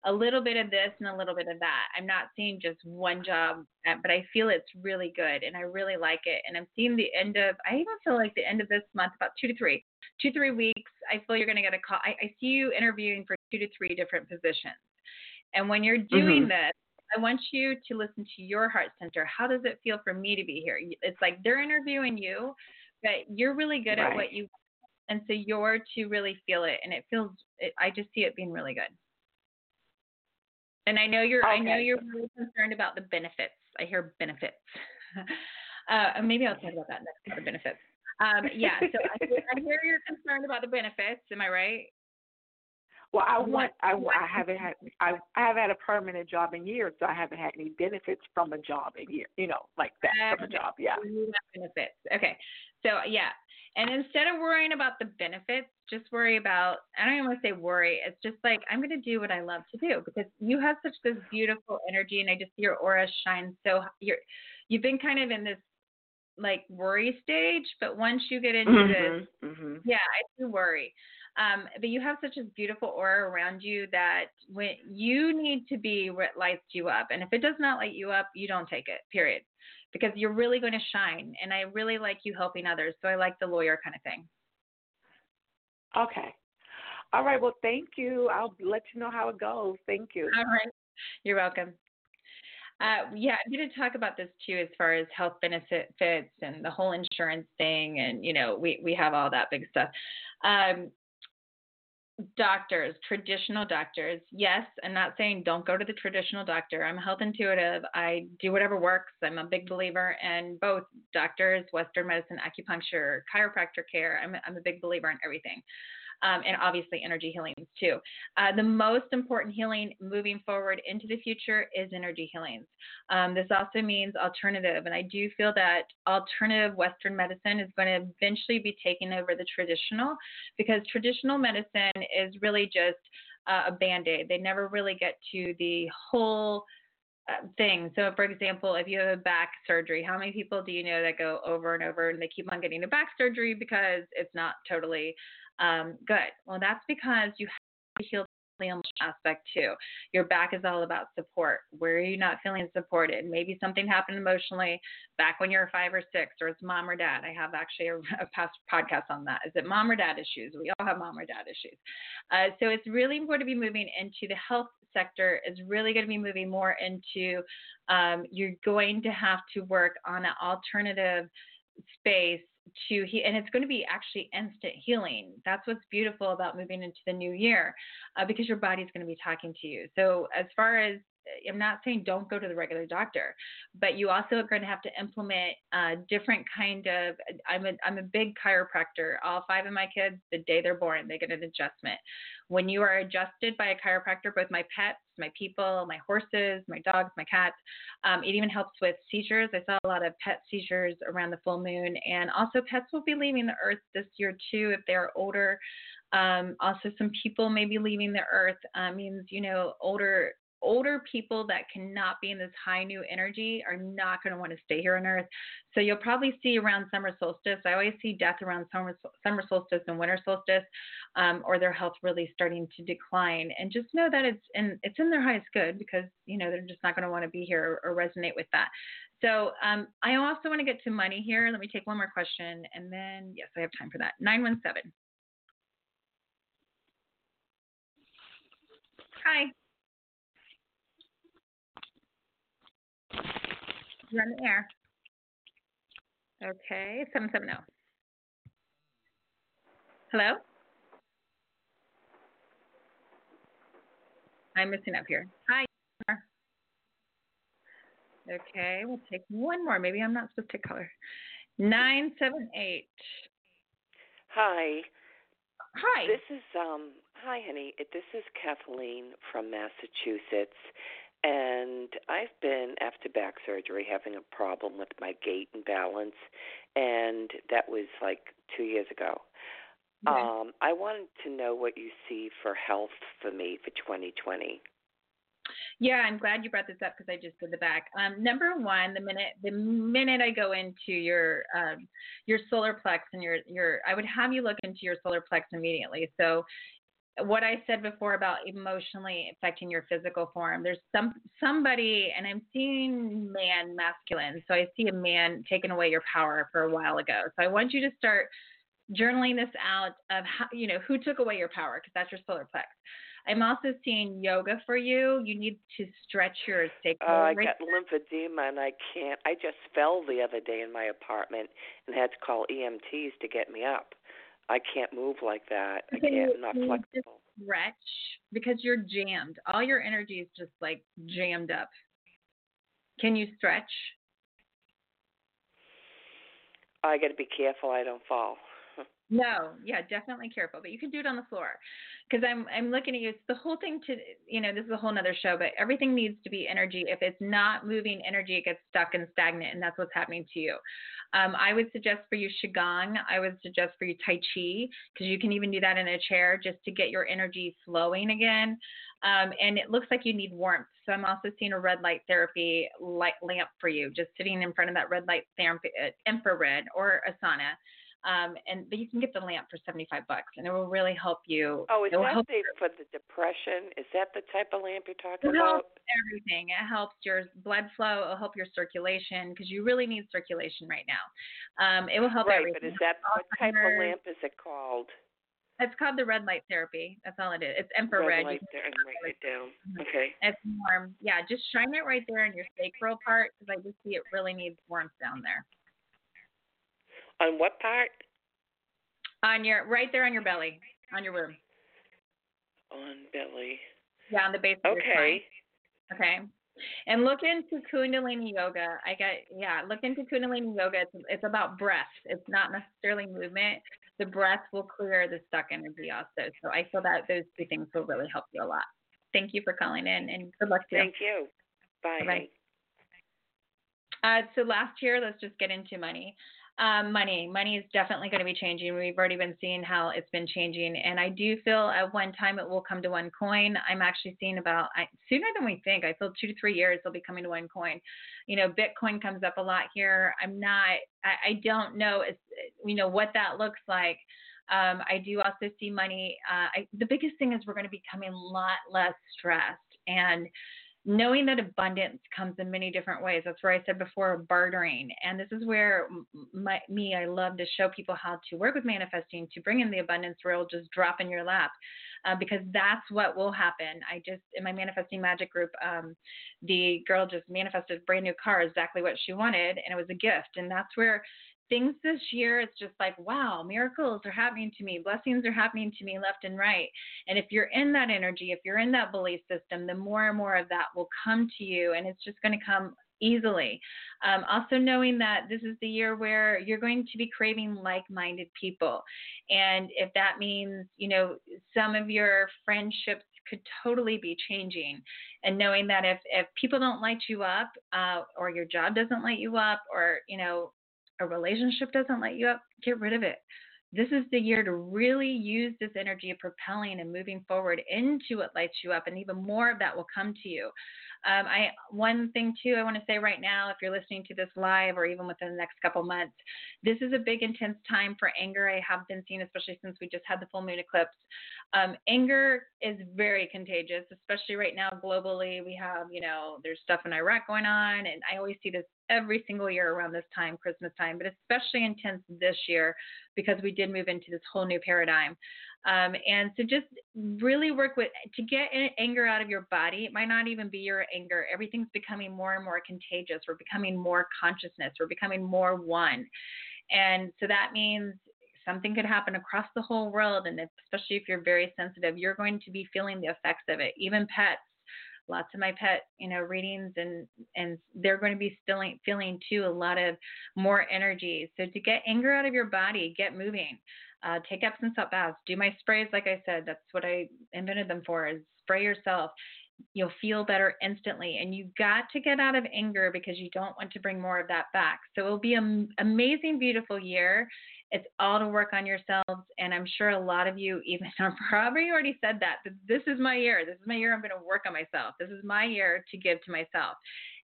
a little bit of this and a little bit of that. I'm not seeing just one job, but I feel it's really good, and I really like it. And I'm seeing the end of, I even feel like the end of this month, about 2 to 3 weeks, I feel you're going to get a call. I see you interviewing for 2 to 3 different positions. And when you're doing this, I want you to listen to your heart center. How does it feel for me to be here? It's like they're interviewing you, but you're really good at what you want. And so you're to really feel it. And it feels, I just see it being really good. And I know you're really concerned about the benefits. I hear benefits. Maybe I'll talk about that next part of benefits. Yeah. So I hear you're concerned about the benefits. Am I right? Well, I haven't had a permanent job in years, so I haven't had any benefits from a job in years, you know, like that from a job. Yeah. Benefits. Okay. So yeah. And instead of worrying about the benefits, just worry about, I don't even want to say worry. It's just like, I'm going to do what I love to do, because you have such this beautiful energy, and I just see your aura shine. So you've been kind of in this like worry stage, but once you get into this, yeah, I do worry. But you have such a beautiful aura around you that when you need to be what lights you up. And if it does not light you up, you don't take it, period, because you're really going to shine. And I really like you helping others. So I like the lawyer kind of thing. Okay. All right. Well, thank you. I'll let you know how it goes. Thank you. All right. You're welcome. Yeah, I'm going to talk about this too, as far as health benefits and the whole insurance thing. And, you know, we have all that big stuff. Doctors, traditional doctors. Yes, I'm not saying don't go to the traditional doctor. I'm health intuitive. I do whatever works. I'm a big believer in both doctors, Western medicine, acupuncture, chiropractor care. I'm a big believer in everything. And obviously energy healings too. The most important healing moving forward into the future is energy healings. This also means alternative. And I do feel that alternative Western medicine is going to eventually be taking over the traditional, because traditional medicine is really just a Band-Aid. They never really get to the whole thing. So for example, if you have a back surgery, how many people do you know that go over and over and they keep on getting a back surgery because it's not totally good? Well, that's because you have to heal the emotional aspect too. Your back is all about support. Where are you not feeling supported? Maybe something happened emotionally back when you were 5 or 6, or it's mom or dad. I have actually a past podcast on that. Is it mom or dad issues? We all have mom or dad issues. So it's really going to be moving into the health sector. Is really going to be moving more into you're going to have to work on an alternative space to heal, and it's going to be actually instant healing. That's what's beautiful about moving into the new year, because your body's going to be talking to you. So as far as, I'm not saying don't go to the regular doctor, but you also are going to have to implement different kind of, I'm a big chiropractor. All 5 of my kids, the day they're born, they get an adjustment. When you are adjusted by a chiropractor, both my pets, my people, my horses, my dogs, my cats, it even helps with seizures. I saw a lot of pet seizures around the full moon, and also pets will be leaving the earth this year too if they're older. Also some people may be leaving the earth, means, you know, older people that cannot be in this high new energy are not going to want to stay here on earth. So you'll probably see around summer solstice. I always see death around summer solstice and winter solstice, or their health really starting to decline. And just know that it's in their highest good, because, you know, they're just not going to want to be here or resonate with that. So I also want to get to money here. Let me take one more question. And then, yes, I have time for that. 917. Hi. You're on the air. Okay, 770. Hello? I'm missing up here. Hi. Okay, we'll take one more. Maybe I'm not supposed to color. 978. Hi. Hi. This is hi, honey. This is Kathleen from Massachusetts. And I've been, after back surgery, having a problem with my gait and balance, and that was like 2 years ago. Okay. I wanted to know what you see for health for me for 2020. Yeah, I'm glad you brought this up, because I just did the back. Number one, the minute I go into your solar plex and your I would have you look into your solar plex immediately. So what I said before about emotionally affecting your physical form, there's somebody, and I'm seeing man masculine. So I see a man taking away your power for a while ago. So I want you to start journaling this out of how, you know, who took away your power, because that's your solar plex. I'm also seeing yoga for you. You need to stretch your sacral. Oh, I got lymphedema, and I can't. I just fell the other day in my apartment and had to call EMTs to get me up. I can't move like that. I can't. I'm not flexible. Stretch, because you're jammed. All your energy is just like jammed up. Can you stretch? I got to be careful I don't fall. No, yeah, definitely careful. But you can do it on the floor, because I'm looking at you. It's the whole thing to, you know, this is a whole nother show, but everything needs to be energy. If it's not moving energy, it gets stuck and stagnant, and that's what's happening to you. I would suggest for you qigong. I would suggest for you Tai Chi, because you can even do that in a chair just to get your energy flowing again. And it looks like you need warmth. So I'm also seeing a red light therapy light lamp for you, just sitting in front of that red light therapy, infrared or a sauna. But you can get the lamp for $75, and it will really help you. Oh, is that safe for the depression? Is that the type of lamp you're talking about? Everything. It helps your blood flow. It will help your circulation, because you really need circulation right now. It will help everything. Right, but is that what type of lamp is it called? It's called the red light therapy. That's all it is. It's infrared. Red light there. I'm writing it down. Okay. It's warm. Yeah, just shine it right there in your sacral part because I just see it really needs warmth down there. On what part? On your right there on your belly, on your womb. On belly. Yeah, on the base of your spine. Okay. And look into Kundalini yoga. Look into Kundalini yoga. It's about breath. It's not necessarily movement. The breath will clear the stuck energy also. So I feel that those two things will really help you a lot. Thank you for calling in and good luck to you. Thank you. Bye. Bye. So last year, let's just get into money. Money is definitely going to be changing. We've already been seeing how it's been changing. And I do feel at one time it will come to one coin. I'm actually seeing about sooner than we think. I feel 2 to 3 years they'll be coming to one coin. You know, Bitcoin comes up a lot here. I don't know, what that looks like. I do also see money. The biggest thing is we're going to be becoming a lot less stressed and knowing that abundance comes in many different ways. That's where I said before, bartering. And this is where I love to show people how to work with manifesting, to bring in the abundance where it'll just drop in your lap, because that's what will happen. In my Manifesting Magic group, the girl just manifested a brand new car, exactly what she wanted, and it was a gift. And that's where things this year, it's just like, wow, miracles are happening to me. Blessings are happening to me left and right. And if you're in that energy, if you're in that belief system, then more and more of that will come to you. And it's just going to come easily. Also knowing that this is the year where you're going to be craving like-minded people. And if that means, some of your friendships could totally be changing, and knowing that if people don't light you up, or your job doesn't light you up, or, a relationship doesn't light you up, get rid of it. This is the year to really use this energy of propelling and moving forward into what lights you up, and even more of that will come to you. One thing, too, I want to say right now, if you're listening to this live or even within the next couple months, this is a big, intense time for anger. I have been seeing, especially since we just had the full moon eclipse, anger is very contagious, especially right now globally. We have, there's stuff in Iraq going on, and I always see this every single year around this time, Christmas time, but especially intense this year because we did move into this whole new paradigm. And so just really work to get anger out of your body. It might not even be your anger. Everything's becoming more and more contagious. We're becoming more consciousness. We're becoming more one. And so that means something could happen across the whole world. And especially if you're very sensitive, you're going to be feeling the effects of it. Even pets. Lots of my pet, readings and they're going to be feeling too a lot of more energy. So to get anger out of your body, get moving, take Epsom salt baths, do my sprays. Like I said, that's what I invented them for, is spray yourself. You'll feel better instantly. And you got to get out of anger because you don't want to bring more of that back. So it'll be an amazing, beautiful year. It's all to work on yourselves. And I'm sure a lot of you even are probably already said that. This is my year. This is my year. I'm going to work on myself. This is my year to give to myself.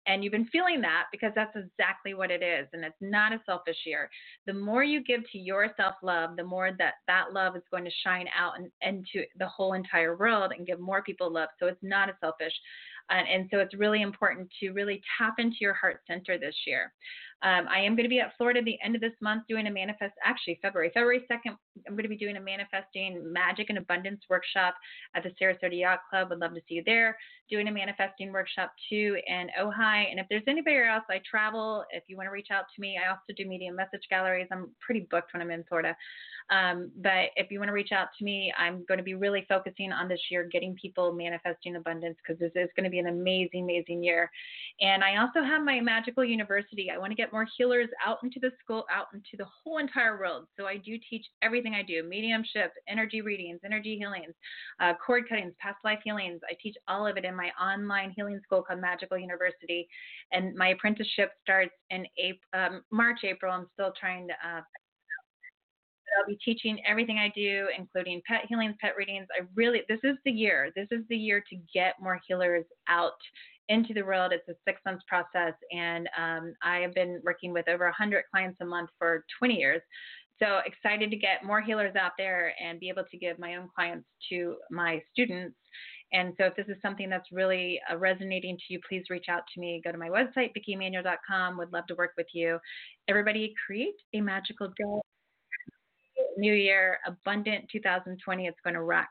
And you've been feeling that because that's exactly what it is. And it's not a selfish year. The more you give to your self-love, the more that love is going to shine out into the whole entire world and give more people love. So it's not a selfish. And so it's really important to really tap into your heart center this year. I am going to be at Florida the end of this month doing a February 2nd, I'm going to be doing a Manifesting Magic and Abundance workshop at the Sarasota Yacht Club. Would love to see you there. Doing a manifesting workshop too in Ojai. And if there's anybody else, I travel. If you want to reach out to me, I also do medium message galleries. I'm pretty booked when I'm in Florida. But if you want to reach out to me, I'm going to be really focusing on this year, getting people manifesting abundance, because this is going to be an amazing, amazing year. And I also have my Magical University. I want to get more healers out into the school, out into the whole entire world. So I do teach everything I do: mediumship, energy readings, energy healings, cord cuttings, past life healings. I teach all of it in my online healing school called Magical University. And my apprenticeship starts in March, April. I'm still trying to I'll be teaching everything I do, including pet healings, pet readings. This is the year. This is the year to get more healers out into the world. It's a 6-month process, and I have been working with over 100 clients a month for 20 years. So excited to get more healers out there and be able to give my own clients to my students. And so if this is something that's really resonating to you, please reach out to me. Go to my website, vickiemanuel.com. Would love to work with you. Everybody, create a magical day. New Year, abundant 2020. It's going to rock.